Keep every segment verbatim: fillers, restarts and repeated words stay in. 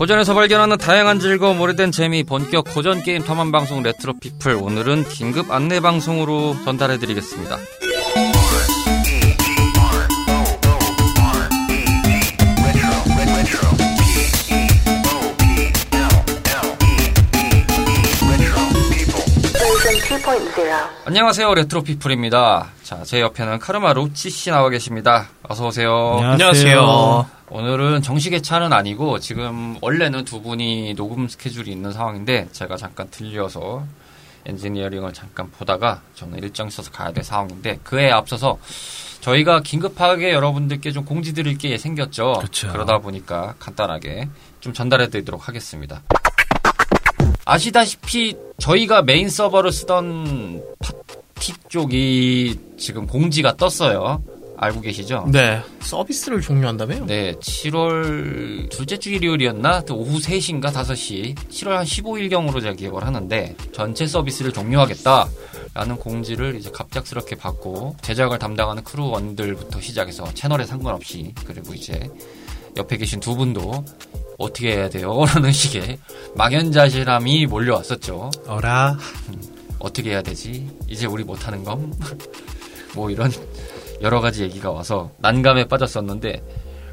고전에서 발견하는 다양한 즐거움, 오래된 재미, 본격 고전 게임 탐험 방송 레트로피플, 오늘은 긴급 안내 방송으로 전달해드리겠습니다. 안녕하세요, 레트로피플입니다. 자, 제 옆에는 카르마 로치씨 나와 계십니다. 어서오세요. 안녕하세요. 오늘은 정식 회차는 아니고, 지금 원래는 두 분이 녹음 스케줄이 있는 상황인데, 제가 잠깐 들려서 엔지니어링을 잠깐 보다가 저는 일정 있어서 가야 될 상황인데, 그에 앞서서 저희가 긴급하게 여러분들께 좀 공지드릴 게 생겼죠. 그쵸. 그러다 보니까 간단하게 좀 전달해드리도록 하겠습니다. 아시다시피 저희가 메인 서버를 쓰던 팟티 쪽이 지금 공지가 떴어요. 알고 계시죠? 네. 서비스를 종료한다며요? 네. 칠월 둘째 주 일요일이었나? 오후 세 시인가 다섯 시. 칠월 한 십오 일경으로 제가 기억을 하는데, 전체 서비스를 종료하겠다라는 공지를 이제 갑작스럽게 받고, 제작을 담당하는 크루원들부터 시작해서 채널에 상관없이, 그리고 이제 옆에 계신 두 분도 어떻게 해야 돼요? 라는 식의 망연자실함이 몰려왔었죠. 어라? 어떻게 해야 되지? 이제 우리 못하는 검? 뭐 이런 여러가지 얘기가 와서 난감에 빠졌었는데,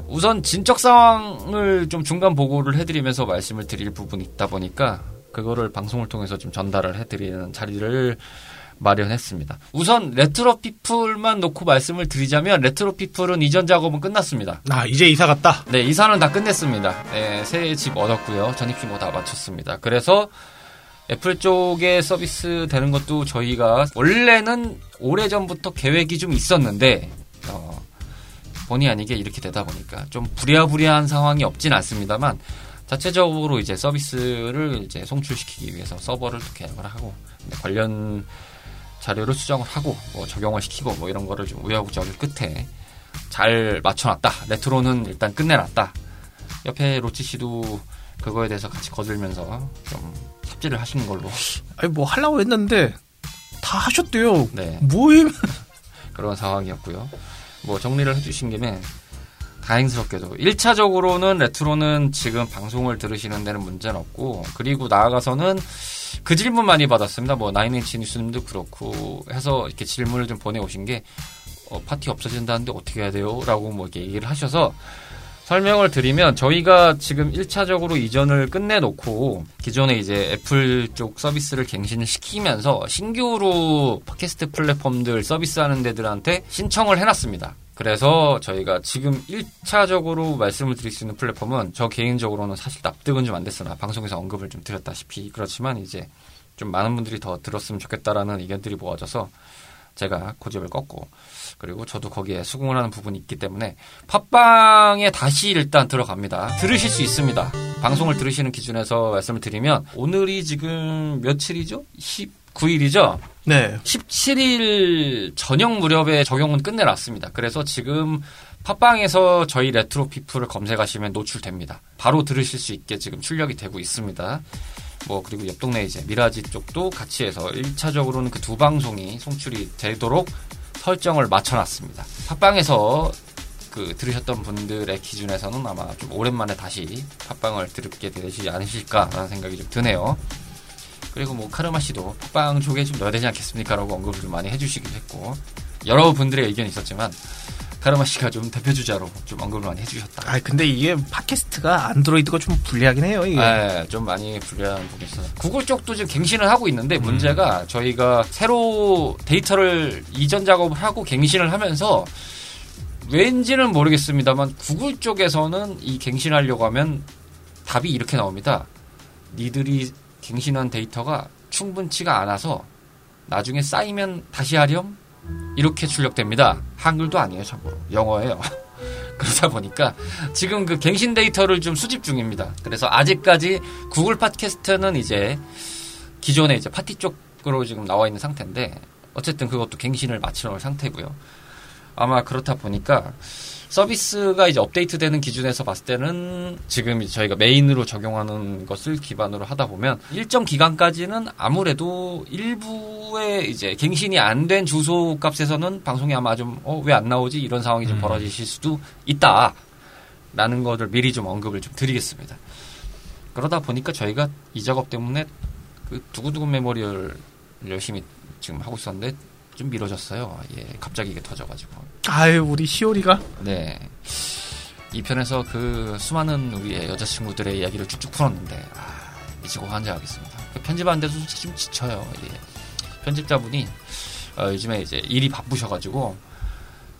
우선 진척 상황을 좀 중간 보고를 해드리면서 말씀을 드릴 부분이 있다 보니까 그거를 방송을 통해서 좀 전달을 해드리는 자리를 마련했습니다. 우선 레트로피플만 놓고 말씀을 드리자면, 레트로피플은 이전 작업은 끝났습니다. 아, 이제 이사 갔다? 네, 이사는 다 끝냈습니다. 네, 새 집 얻었고요. 전입신고 다 마쳤습니다. 그래서 애플 쪽에 서비스 되는 것도 저희가 원래는 오래전부터 계획이 좀 있었는데, 어, 본의 아니게 이렇게 되다 보니까 좀 부랴부랴한 상황이 없진 않습니다만, 자체적으로 이제 서비스를 이제 송출시키기 위해서 서버를 개혁을 하고, 관련 자료를 수정을 하고, 뭐 적용을 시키고, 뭐 이런 거를 좀 우여곡절 끝에 잘 맞춰놨다. 레트로는 일단 끝내놨다. 옆에 로치 씨도 그거에 대해서 같이 거들면서 좀 삽질을 하신 걸로. 아니, 뭐 하려고 했는데 다 하셨대요. 네. 뭐임? 그런 상황이었고요. 뭐 정리를 해주신 김에 다행스럽게도 일 차적으로는 레트로는 지금 방송을 들으시는 데는 문제는 없고, 그리고 나아가서는 그 질문 많이 받았습니다. 뭐 나인인치 뉴스님도 그렇고 해서 이렇게 질문을 좀 보내오신 게, 어, 팟티 없어진다는데 어떻게 해야 돼요? 라고 뭐 이렇게 얘기를 하셔서 설명을 드리면, 저희가 지금 일 차적으로 이전을 끝내놓고 기존에 이제 애플 쪽 서비스를 갱신시키면서 신규로 팟캐스트 플랫폼들 서비스하는 데들한테 신청을 해놨습니다. 그래서 저희가 지금 일 차적으로 말씀을 드릴 수 있는 플랫폼은, 저 개인적으로는 사실 납득은 좀 안 됐으나 방송에서 언급을 좀 드렸다시피, 그렇지만 이제 좀 많은 분들이 더 들었으면 좋겠다라는 의견들이 모아져서 제가 고집을 꺾고, 그리고 저도 거기에 수긍을 하는 부분이 있기 때문에 팟빵에 다시 일단 들어갑니다. 들으실 수 있습니다. 방송을 들으시는 기준에서 말씀을 드리면, 오늘이 지금 며칠이죠? 십구 일이죠? 네. 십칠 일 저녁 무렵에 적용은 끝내놨습니다. 그래서 지금 팟빵에서 저희 레트로피플을 검색하시면 노출됩니다. 바로 들으실 수 있게 지금 출력이 되고 있습니다. 뭐 그리고 옆 동네 이제 미라지 쪽도 같이 해서 일 차적으로는 그 두 방송이 송출이 되도록 설정을 맞춰놨습니다. 팟빵에서 그 들으셨던 분들의 기준에서는 아마 좀 오랜만에 다시 팟빵을 들게 되시지 않으실까라는 생각이 좀 드네요. 그리고 뭐 카르마 씨도 팟빵 쪽에 좀 넣어야 되지 않겠습니까? 라고 언급을 좀 많이 해주시기도 했고, 여러분들의 의견이 있었지만 카르마 씨가 좀 대표주자로 좀 언급을 많이 해주셨다. 아, 근데 이게 팟캐스트가 안드로이드가 좀 불리하긴 해요. 이게. 네, 좀 많이 불리한 부분이 있어요. 구글 쪽도 지금 갱신을 하고 있는데, 음. 문제가 저희가 새로 데이터를 이전 작업을 하고 갱신을 하면서, 왠지는 모르겠습니다만 구글 쪽에서는 이 갱신하려고 하면 답이 이렇게 나옵니다. 니들이 갱신한 데이터가 충분치가 않아서 나중에 쌓이면 다시 하렴? 이렇게 출력됩니다. 한글도 아니에요, 참고로. 영어예요. 그러다 보니까 지금 그 갱신 데이터를 좀 수집 중입니다. 그래서 아직까지 구글 팟캐스트는 이제 기존에 이제 팟티 쪽으로 지금 나와 있는 상태인데, 어쨌든 그것도 갱신을 마치러 올 상태고요. 아마 그렇다 보니까 서비스가 이제 업데이트되는 기준에서 봤을 때는, 지금 저희가 메인으로 적용하는 것을 기반으로 하다 보면 일정 기간까지는 아무래도 일부의 이제 갱신이 안 된 주소 값에서는 방송이 아마 좀 어, 왜 안 나오지? 이런 상황이 좀 음. 벌어지실 수도 있다라는 것을 미리 좀 언급을 좀 드리겠습니다. 그러다 보니까 저희가 이 작업 때문에 그 두구두구 메모리얼 열심히 지금 하고 있었는데 좀 미뤄졌어요. 예, 갑자기 이게 터져가지고. 아유, 우리 시오리가? 네. 이 편에서 그 수많은 우리의 여자친구들의 이야기를 쭉쭉 풀었는데, 아, 미치고 환장하겠습니다. 그 편집하는데도 솔직히 좀 지쳐요. 예. 편집자분이 어, 요즘에 이제 일이 바쁘셔가지고,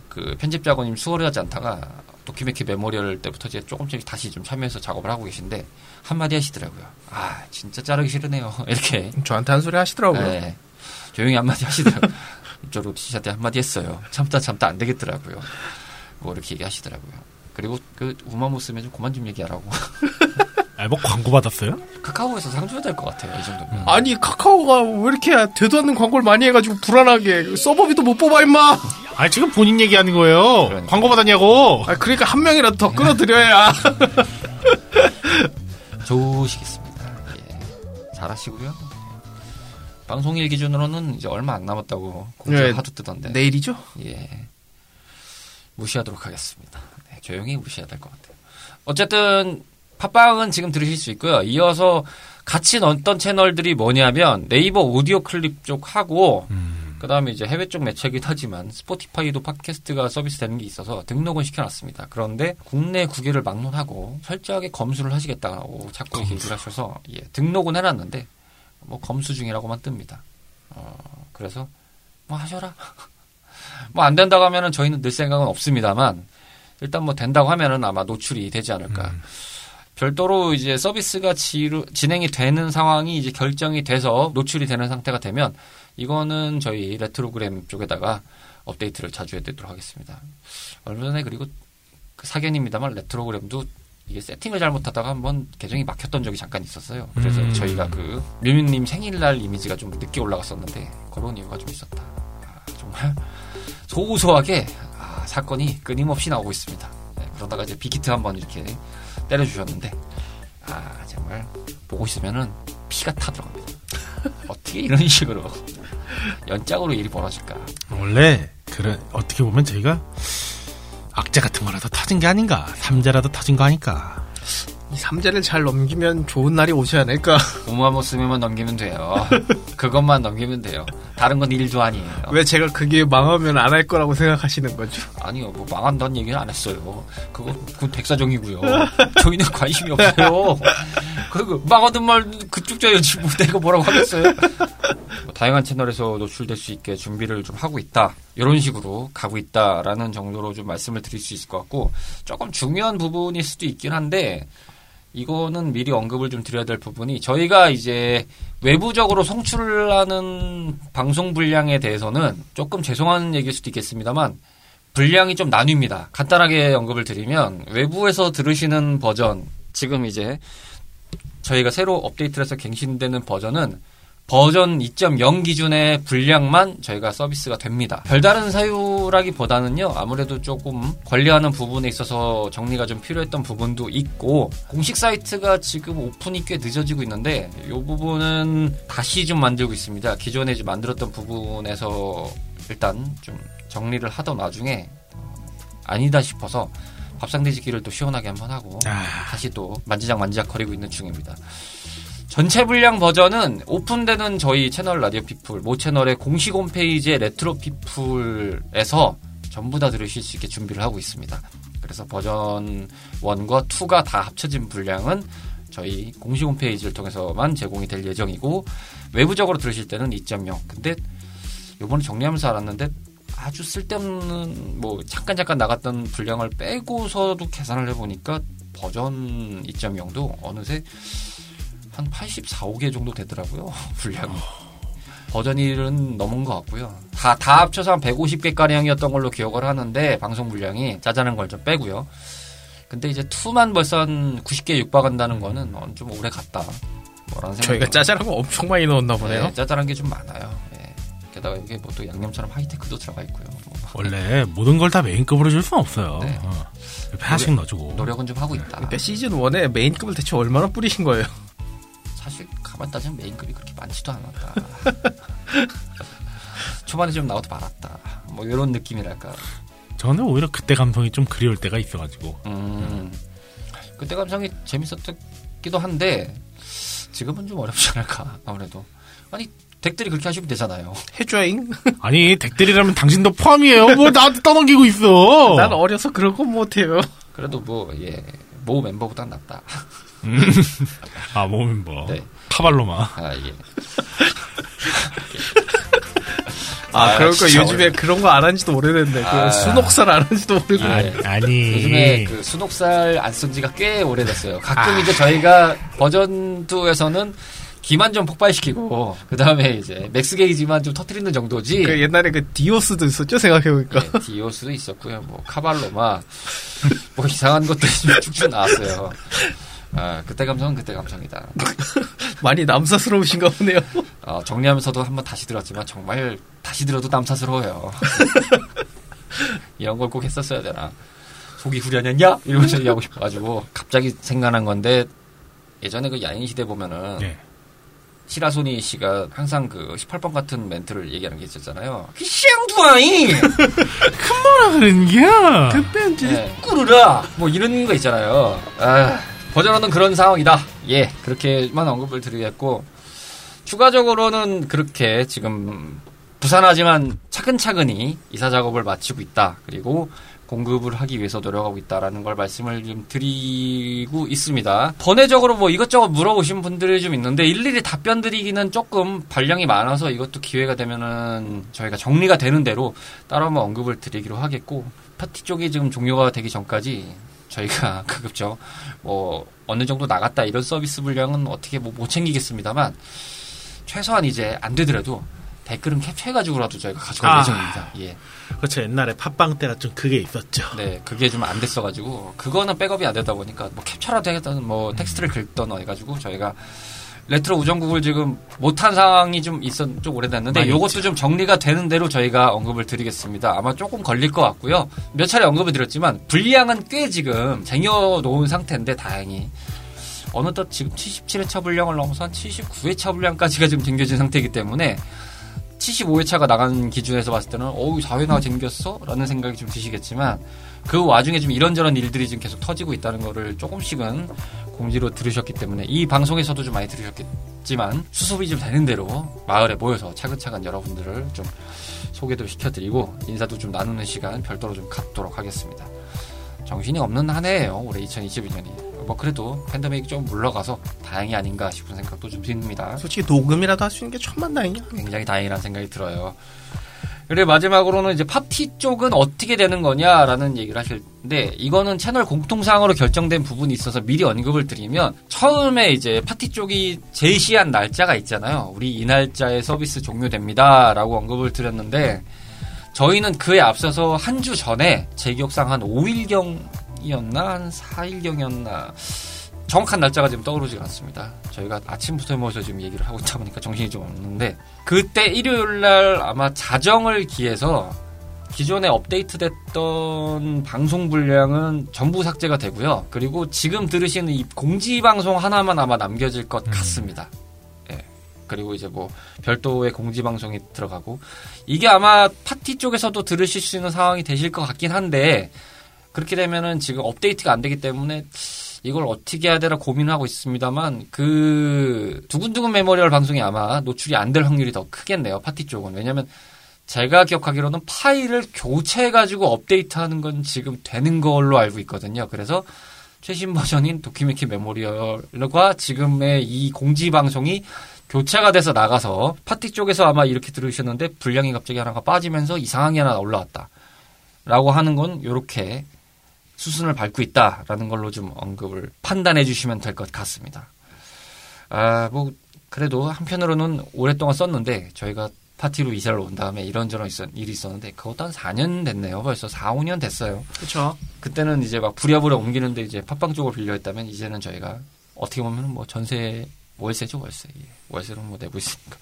그 편집자고님 수월하지 않다가, 도키메키 메모리얼 때부터 이제 조금씩 다시 좀 참여해서 작업을 하고 계신데, 한마디 하시더라고요. 아, 진짜 자르기 싫으네요. 이렇게. 저한테 한 소리 하시더라고요. 네. 조용히 한마디 하시더라고요. 이쪽으로 씨한테 한마디 했어요. 참다 참다 안 되겠더라고요. 뭐 이렇게 얘기하시더라고요. 그리고 그 우마무스메 좀 그만 좀 얘기하라고. 아, 뭐 광고 받았어요? 카카오에서 상주해야 될 것 같아요. 이 정도면. 음. 아니 카카오가 왜 이렇게 되도 않는 광고를 많이 해가지고 불안하게 서버비도 못 뽑아 임마. 아니 지금 본인 얘기하는 거예요. 그러니까. 광고 받았냐고. 아, 그러니까 한 명이라도 더 끌어들여야. 좋으시겠습니다. 예. 잘하시고요. 방송일 기준으로는 이제 얼마 안 남았다고 공지를 네, 하도 뜨던데. 내일이죠? 예. 무시하도록 하겠습니다. 네, 조용히 무시해야 될 것 같아요. 어쨌든 팟빵은 지금 들으실 수 있고요. 이어서 같이 넣었던 채널들이 뭐냐면 네이버 오디오 클립 쪽하고 음. 그다음에 이제 해외 쪽 매체이긴 하지만 스포티파이도 팟캐스트가 서비스되는 게 있어서 등록은 시켜놨습니다. 그런데 국내 국외를 막론하고 철저하게 검수를 하시겠다고 자꾸 검수. 얘기를 하셔서 예, 등록은 해놨는데 뭐 검수 중이라고만 뜹니다. 어, 그래서 뭐 하셔라. 뭐 안 된다고 하면은 저희는 늘 생각은 없습니다만 일단 뭐 된다고 하면은 아마 노출이 되지 않을까. 음. 별도로 이제 서비스가 지루, 진행이 되는 상황이 이제 결정이 돼서 노출이 되는 상태가 되면 이거는 저희 레트로그램 쪽에다가 업데이트를 자주 해드리도록 하겠습니다. 얼마 전에 그리고 그 사견입니다만 레트로그램도 이게 세팅을 잘못하다가 한번 계정이 막혔던 적이 잠깐 있었어요. 그래서 음. 저희가 그 류민님 생일날 이미지가 좀 늦게 올라갔었는데 그런 이유가 좀 있었다. 아, 정말 소소하게 아, 사건이 끊임없이 나오고 있습니다. 네, 그러다가 이제 빅히트 한번 이렇게 때려주셨는데 아 정말 보고 있으면은 피가 타들어갑니다. 어떻게 이런 식으로 연장으로 일이 벌어질까. 원래 그래, 어떻게 보면 저희가 악재 같은 거라도 터진 게 아닌가. 삼재라도 터진 거 아닐까. 이 삼재를 잘 넘기면 좋은 날이 오지 않을까. 우마무스메만 넘기면 돼요. 그것만 넘기면 돼요. 다른 건 일도 아니에요. 왜 제가 그게 망하면 안 할 거라고 생각하시는 거죠? 아니요. 뭐 망한다는 얘기는 안 했어요. 그거, 그건 백사정이고요. 저희는 관심이 없어요. 그리고 망하든 말 그쪽 자요. 뭐 내가 뭐라고 하겠어요? 뭐 다양한 채널에서 노출될 수 있게 준비를 좀 하고 있다. 이런 식으로 가고 있다라는 정도로 좀 말씀을 드릴 수 있을 것 같고 조금 중요한 부분일 수도 있긴 한데 이거는 미리 언급을 좀 드려야 될 부분이 저희가 이제 외부적으로 송출하는 방송 분량에 대해서는 조금 죄송한 얘기일 수도 있겠습니다만 분량이 좀 나뉩니다. 간단하게 언급을 드리면 외부에서 들으시는 버전 지금 이제 저희가 새로 업데이트를 해서 갱신되는 버전은 버전 이 점 영 기준의 분량만 저희가 서비스가 됩니다. 별다른 사유라기보다는요. 아무래도 조금 관리하는 부분에 있어서 정리가 좀 필요했던 부분도 있고 공식 사이트가 지금 오픈이 꽤 늦어지고 있는데 이 부분은 다시 좀 만들고 있습니다. 기존에 이제 만들었던 부분에서 일단 좀 정리를 하던 와중에 아니다 싶어서 밥상 뒤집기를 또 시원하게 한번 하고 다시 또 만지작 만지작 거리고 있는 중입니다. 전체 분량 버전은 오픈되는 저희 채널 라디오피플 모 채널의 공식 홈페이지의 레트로피플에서 전부 다 들으실 수 있게 준비를 하고 있습니다. 그래서 버전 일과 이가 다 합쳐진 분량은 저희 공식 홈페이지를 통해서만 제공이 될 예정이고 외부적으로 들으실 때는 이 점 영. 근데 요번에 정리하면서 알았는데 아주 쓸데없는 뭐 잠깐 잠깐 나갔던 분량을 빼고서도 계산을 해보니까 버전 이 점 영도 어느새 한 팔십사, 오개 정도 되더라고요. 분량이. 버전 일은 넘은 것 같고요. 다, 다 합쳐서 한 백오십개가량이었던 걸로 기억을 하는데 방송 분량이 자잘한 걸 좀 빼고요. 근데 이제 이만 벌써 한 구십개 육박한다는 거는 좀 오래 갔다. 뭐라는 생각. 저희가 짜잘한 거 엄청 많이 넣었나 보네요. 네, 짜잘한 게 좀 많아요. 네. 게다가 이게 뭐 또 양념처럼 하이테크도 들어가 있고요. 뭐. 원래 모든 걸 다 메인급으로 줄 수는 없어요. 네. 어. 하나씩 넣어주고. 노력은 좀 하고 있다. 그러니까 시즌 일에 메인급을 대체 얼마나 뿌리신 거예요? 사실 가만 따지면 메인급이 그렇게 많지도 않았다. 초반에 좀 나와도 말았다. 뭐 이런 느낌이랄까. 저는 오히려 그때 감성이 좀 그리울 때가 있어가지고. 음, 음. 그때 감성이 재밌었던 같기도 한데 지금은 좀 어렵지 않을까 아무래도. 아니 덱들이 그렇게 하시면 되잖아요. 해줘잉? 아니 덱들이라면 당신도 포함이에요. 뭐 나한테 떠넘기고 있어. 난 어려서 그런 건 못해요. 그래도 뭐 예 모 멤버보다 낫다. 아 모 멤버. 네. 카발로마. 아 예. 아, 아 그럴 거 요즘에 어려워. 그런 거 안 한지도 오래됐네. 아, 그 순옥살 안 한지도 오래됐네. 아, 아니 요즘에 그 순옥살 안 쓴 지가 꽤 오래됐어요. 가끔 아. 이제 저희가 버전 이에서는 기만 좀 폭발시키고 그 다음에 이제 맥스 게이지만 좀 터트리는 정도지. 그 옛날에 그 디오스도 있었죠 생각해보니까. 네, 디오스도 있었고요. 뭐 카발로마 뭐 이상한 것들이 좀 쭉쭉 나왔어요. 아 그때 감성은 그때 감성이다. 많이 남사스러우신가 보네요. 어, 정리하면서도 한번 다시 들었지만 정말 다시 들어도 남사스러워요. 이런 걸 꼭 했었어야 되나. 속이 후련했냐? 이러면서 얘기하고 싶어가지고 갑자기 생각난 건데 예전에 그 야인시대 보면은 네. 시라소니 씨가 항상 그 십팔 번 같은 멘트를 얘기하는 게 있었잖아요. 그 샹두아이! 큰마라 그런 게야! 그 멘트 네. 꾸르라! 뭐 이런 거 있잖아요. 아 버전으로는 그런 상황이다. 예, 그렇게만 언급을 드리겠고 추가적으로는 그렇게 지금 부산하지만 차근차근히 이사 작업을 마치고 있다. 그리고 공급을 하기 위해서 노력하고 있다라는 걸 말씀을 좀 드리고 있습니다. 번외적으로 뭐 이것저것 물어보신 분들이 좀 있는데 일일이 답변 드리기는 조금 분량이 많아서 이것도 기회가 되면은 저희가 정리가 되는 대로 따로 한번 언급을 드리기로 하겠고 파티 쪽이 지금 종료가 되기 전까지 저희가 가급적 뭐 어느 정도 나갔다 이런 서비스 분량은 어떻게 뭐 못 챙기겠습니다만 최소한 이제 안 되더라도 댓글은 캡처해가지고라도 저희가 가져갈 아, 예정입니다. 예. 그렇죠. 옛날에 팟빵 때가 좀 그게 있었죠. 네, 그게 좀 안 됐어가지고 그거는 백업이 안 되다 보니까 뭐 캡처라도 했던 뭐 텍스트를 긁던 해가지고 저희가 레트로 우정국을 지금 못한 상황이 좀 있었 좀 오래됐는데 이것도 좀 정리가 되는 대로 저희가 언급을 드리겠습니다. 아마 조금 걸릴 것 같고요. 몇 차례 언급을 드렸지만 분량은 꽤 지금 쟁여놓은 상태인데 다행히 어느덧 지금 칠십칠 회차 분량을 넘어서 한 칠십구 회차 분량까지가 지금 쟁겨진 상태이기 때문에 칠십오 회차가 나간 기준에서 봤을 때는 어우 사 회나 쟁겼어? 라는 생각이 좀 드시겠지만 그 와중에 좀 이런저런 일들이 지금 계속 터지고 있다는 거를 조금씩은 공지로 들으셨기 때문에 이 방송에서도 좀 많이 들으셨겠지만 수습이 좀 되는 대로 마을에 모여서 차근차근 여러분들을 좀 소개도 시켜드리고 인사도 좀 나누는 시간 별도로 좀 갖도록 하겠습니다. 정신이 없는 한 해예요. 올해 이천이십이 년이. 뭐 그래도 팬데믹이 좀 물러가서 다행이 아닌가 싶은 생각도 좀 듭니다. 솔직히 녹음이라도 할 수 있는 게 천만 다행이야. 굉장히 다행이라는 생각이 들어요. 그리고 마지막으로는 이제 팟티 쪽은 어떻게 되는 거냐라는 얘기를 하실 텐데 이거는 채널 공통사항으로 결정된 부분이 있어서 미리 언급을 드리면 처음에 이제 팟티 쪽이 제시한 날짜가 있잖아요. 우리 이 날짜에 서비스 종료됩니다라고 언급을 드렸는데 저희는 그에 앞서서 한 주 전에 제 기억상 한 오 일경이었나 한 사 일경이었나 정확한 날짜가 지금 떠오르지 않습니다. 저희가 아침부터 모여서 지금 얘기를 하고 있다 보니까 정신이 좀 없는데 그때 일요일날 아마 자정을 기해서 기존에 업데이트됐던 방송 분량은 전부 삭제가 되고요. 그리고 지금 들으시는 이 공지 방송 하나만 아마 남겨질 것 같습니다. 음. 그리고 이제 뭐 별도의 공지방송이 들어가고 이게 아마 파티 쪽에서도 들으실 수 있는 상황이 되실 것 같긴 한데 그렇게 되면은 지금 업데이트가 안 되기 때문에 이걸 어떻게 해야 되나 고민하고 있습니다만 그 두근두근 메모리얼 방송이 아마 노출이 안 될 확률이 더 크겠네요. 파티 쪽은. 왜냐면 제가 기억하기로는 파일을 교체해가지고 업데이트하는 건 지금 되는 걸로 알고 있거든요. 그래서 최신 버전인 도키메키 메모리얼과 지금의 이 공지방송이 교체가 돼서 나가서 파티 쪽에서 아마 이렇게 들으셨는데 분량이 갑자기 하나가 빠지면서 이상한 게 하나 올라왔다 라고 하는 건 이렇게 수순을 밟고 있다라는 걸로 좀 언급을 판단해 주시면 될 것 같습니다. 아, 뭐 그래도 한편으로는 오랫동안 썼는데 저희가 파티로 이사를 온 다음에 이런저런 일이 있었는데 그것도 한 사 년 됐네요. 벌써 사, 오 년 됐어요. 그렇죠. 그때는 이제 막 부랴부랴 옮기는데 이제 팟빵 쪽으로 빌려했다면 이제는 저희가 어떻게 보면 뭐 전세 월세죠, 월세. 예. 월세로 뭐 내고 있으니까.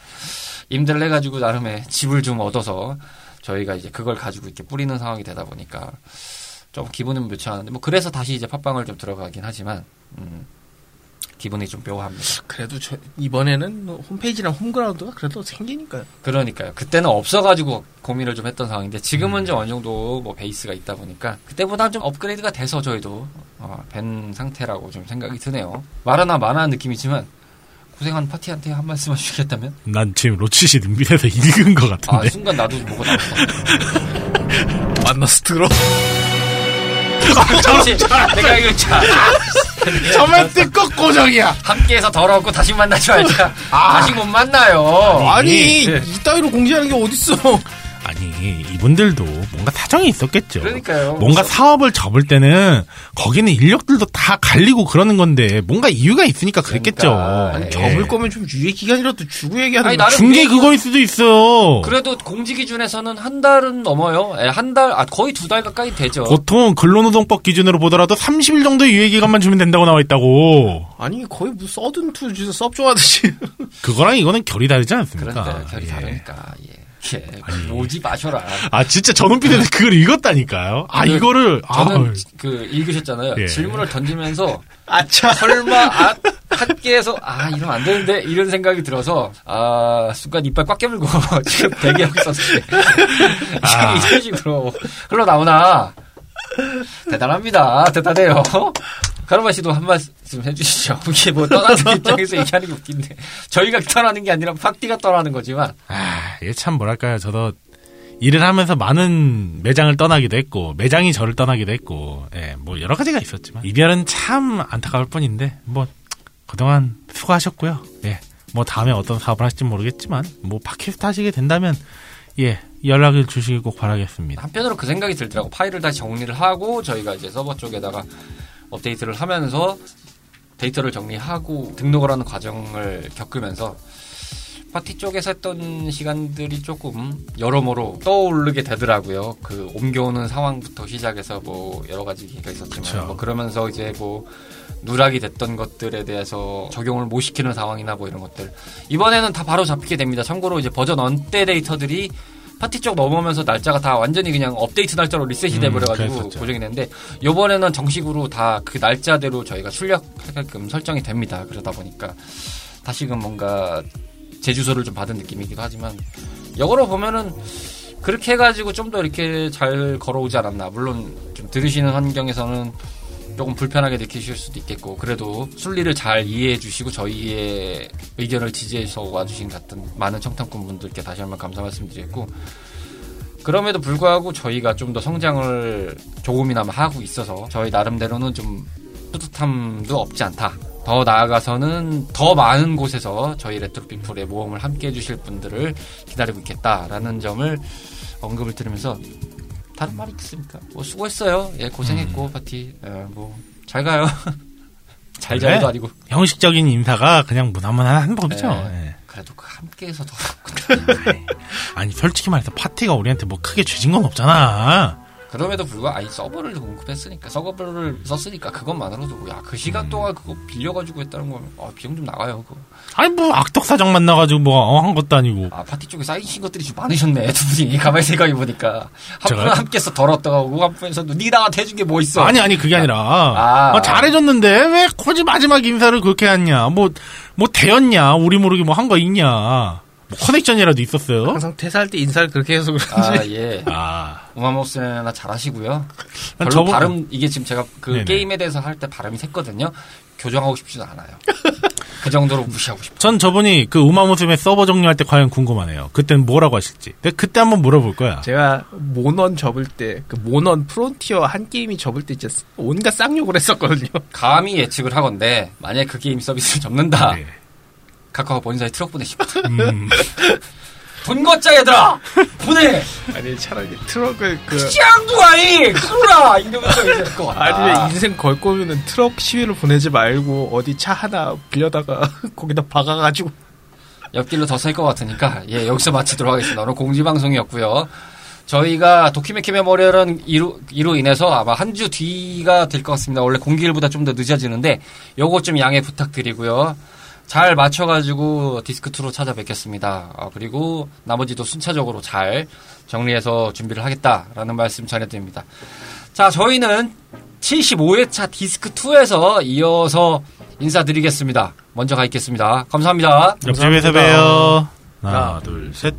임대를 해가지고 나름의 집을 좀 얻어서 저희가 이제 그걸 가지고 이렇게 뿌리는 상황이 되다 보니까 좀 기분은 묘차하는데 뭐 그래서 다시 이제 팟빵을 좀 들어가긴 하지만, 음, 기분이 좀 묘합니다. 그래도 저, 이번에는 홈페이지랑 홈그라운드가 그래도 생기니까요. 그러니까요. 그때는 없어가지고 고민을 좀 했던 상황인데 지금은 음. 좀 어느 정도 뭐 베이스가 있다 보니까 그때보다 좀 업그레이드가 돼서 저희도 어, 뵌 상태라고 좀 생각이 드네요. 말하나 마나한 느낌이지만 고생한 파티한테 한 말씀 해주시겠다면? 난 지금 로치시 눈빛에서 읽은 것 같은데. 아, 순간 나도 뭐가 나왔어. 만나서 들어. 잠시, 내가 이거 자. 저만 뜨거 고정이야. 함께해서 더럽고 다시 만나지 말자. 아. 다시 못 만나요. 아니, 네. 이따위로 공지하는 게 어딨어. 아니, 이분들도 뭔가 사정이 있었겠죠. 그러니까요. 뭔가 그래서... 사업을 접을 때는 거기는 인력들도 다 갈리고 그러는 건데 뭔가 이유가 있으니까 그랬겠죠. 그러니까. 아니, 접을 거면 좀 유예 기간이라도 주고 얘기하는 거. 중계 얘기는... 그거일 수도 있어. 그래도 공지 기준에서는 한 달은 넘어요. 한 달, 아, 거의 두 달 가까이 되죠. 보통 근로노동법 기준으로 보더라도 삼십 일 정도의 유예 기간만 주면 된다고 나와 있다고. 아니, 거의 무슨 서든 투 썹조 하듯이. 그거랑 이거는 결이 다르지 않습니까? 그런데 결이 예. 다르니까. 예. 오지 마셔라. 아, 진짜 저 눈빛에서 그걸 읽었다니까요. 아, 그, 이거를. 저는 아, 그, 읽으셨잖아요. 예. 질문을 던지면서. 아차. 설마, 아, 학계에서, 아, 이러면 안 되는데, 이런 생각이 들어서, 아, 순간 이빨 꽉 깨물고, 지금 대기하고 있었을 때. 아. 이런 식으로 흘러나오나. 대단합니다. 대단해요. 카르마 씨도 한 말씀 해주시죠. 이게 뭐 떠나는 입장에서 얘기하는 게 웃긴데 저희가 떠나는 게 아니라 팟티가 떠나는 거지만 아, 이게 참 뭐랄까요. 저도 일을 하면서 많은 매장을 떠나기도 했고 매장이 저를 떠나기도 했고 예, 뭐 여러 가지가 있었지만 이별은 참 안타까울 뿐인데 뭐 그동안 수고하셨고요. 예, 뭐 다음에 어떤 사업을 하실지 모르겠지만 뭐 팟캐스트 하시게 된다면 예. 연락을 주시길 꼭 바라겠습니다. 한편으로 그 생각이 들더라고. 파일을 다시 정리를 하고 저희가 이제 서버 쪽에다가 업데이트를 하면서 데이터를 정리하고 등록을 하는 과정을 겪으면서 파티 쪽에서 했던 시간들이 조금 여러모로 떠오르게 되더라고요. 그 옮겨오는 상황부터 시작해서 뭐 여러 가지 얘기가 있었지만 뭐 그러면서 이제 뭐 누락이 됐던 것들에 대해서 적용을 못 시키는 상황이나 뭐 이런 것들 이번에는 다 바로 잡히게 됩니다. 참고로 이제 버전 원때 데이터들이 파티 쪽 넘어오면서 날짜가 다 완전히 그냥 업데이트 날짜로 리셋이 돼버려가지고 음, 고정이 됐는데 이번에는 정식으로 다 그 날짜대로 저희가 출력하게끔 설정이 됩니다. 그러다 보니까 다시금 뭔가 제 주소를 좀 받은 느낌이기도 하지만 역으로 보면은 그렇게 해가지고 좀 더 이렇게 잘 걸어오지 않았나. 물론 좀 들으시는 환경에서는 조금 불편하게 느끼실 수도 있겠고 그래도 순리를 잘 이해해 주시고 저희의 의견을 지지해서 와주신 같은 많은 청탐꾼분들께 다시 한번 감사 말씀드리겠고 그럼에도 불구하고 저희가 좀 더 성장을 조금이나마 하고 있어서 저희 나름대로는 좀 뿌듯함도 없지 않다. 더 나아가서는 더 많은 곳에서 저희 레트로피플의 모험을 함께해 주실 분들을 기다리고 있겠다라는 점을 언급을 드리면서 다른 말이 있습니까? 뭐 수고했어요. 예, 고생했고 음. 파티. 어, 뭐 잘 가요. 잘 그래? 자리도 아니고. 형식적인 인사가 그냥 무난무난한 법이죠. 예. 그래도 함께해서 더. 아니, 아니 솔직히 말해서 파티가 우리한테 뭐 크게 죄진 건 없잖아. 그럼에도 불구하고 아니 서버를 공급했으니까 서버를 썼으니까 그것만으로도 야 그 시간 동안 그거 빌려가지고 했다는 거면 아, 비용 좀 나가요 그거. 아니 뭐 악덕사정 만나가지고 뭐 한 것도 아니고. 아 파티 쪽에 쌓이신 것들이 좀 많으셨네 두 분이 가만히 생각해 보니까 한 분은 함께서 덜었다고 한 분에서도 니 나한테 해준 게 뭐 있어. 아니 아니 그게 아니라 아, 아, 아, 잘해줬는데 왜 굳이 마지막 인사를 그렇게 했냐 뭐 뭐 되었냐 우리 모르게 뭐 한 거 있냐 뭐 커넥션이라도 있었어요. 항상 퇴사할 때 인사를 그렇게 해서 그런지. 아 예. 아. 우마무스메나 잘하시고요. 별로 저번... 발음 이게 지금 제가 그 네네. 게임에 대해서 할 때 발음이 샜거든요. 교정하고 싶지도 않아요. 그 정도로 무시하고 싶어요. 전 저분이 그 우마무스메 서버 정리할 때 과연 궁금하네요. 그때는 뭐라고 하실지. 내가 그때 한번 물어볼 거야. 제가 모넌 접을 때 그 모넌 프론티어 한 게임이 접을 때 진짜 온갖 쌍욕을 했었거든요. 감히 예측을 하건데 만약에 그 게임 서비스를 접는다. 네. 카카오 본사에 트럭 보내십니다. 음. 돈 걷자 얘들아! 보내! 아니 차라리 트럭을 그... 시앙도 아니! 그러라! 이러면서 이제 그거 아니면 인생 걸 거면은 트럭 시위로 보내지 말고 어디 차 하나 빌려다가 거기다 박아가지고 옆길로 더 살 것 같으니까 예 여기서 마치도록 하겠습니다. 오늘 공지방송이었고요. 저희가 도키메키 메모리얼은 이로, 이로 인해서 아마 한 주 뒤가 될 것 같습니다. 원래 공기일보다 좀 더 늦어지는데 요거 좀 양해 부탁드리고요. 잘 맞춰가지고 디스크이로 찾아뵙겠습니다. 아, 그리고 나머지도 순차적으로 잘 정리해서 준비를 하겠다라는 말씀 전해드립니다. 자, 저희는 칠십오 회차 디스크이에서 이어서 인사드리겠습니다. 먼저 가 있겠습니다. 감사합니다. 옆집에서 봬요. 하나, 둘, 셋.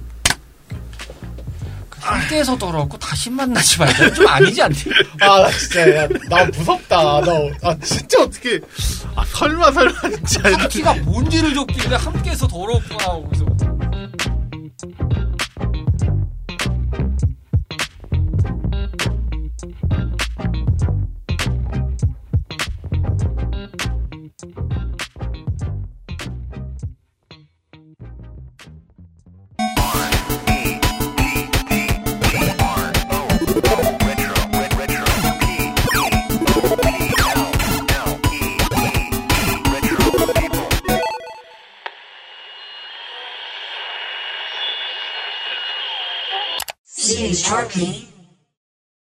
함께해서 더럽고 다시 만나지 말자. 좀 아니지 않니? 아, 나 진짜, 야, 나 무섭다. 나, 아, 진짜 어떻게, 아, 설마 설마 진짜. 팟티가 뭔지를 줬길래 함께해서 더럽구나 하고 그래서. 씨 에이치 알 피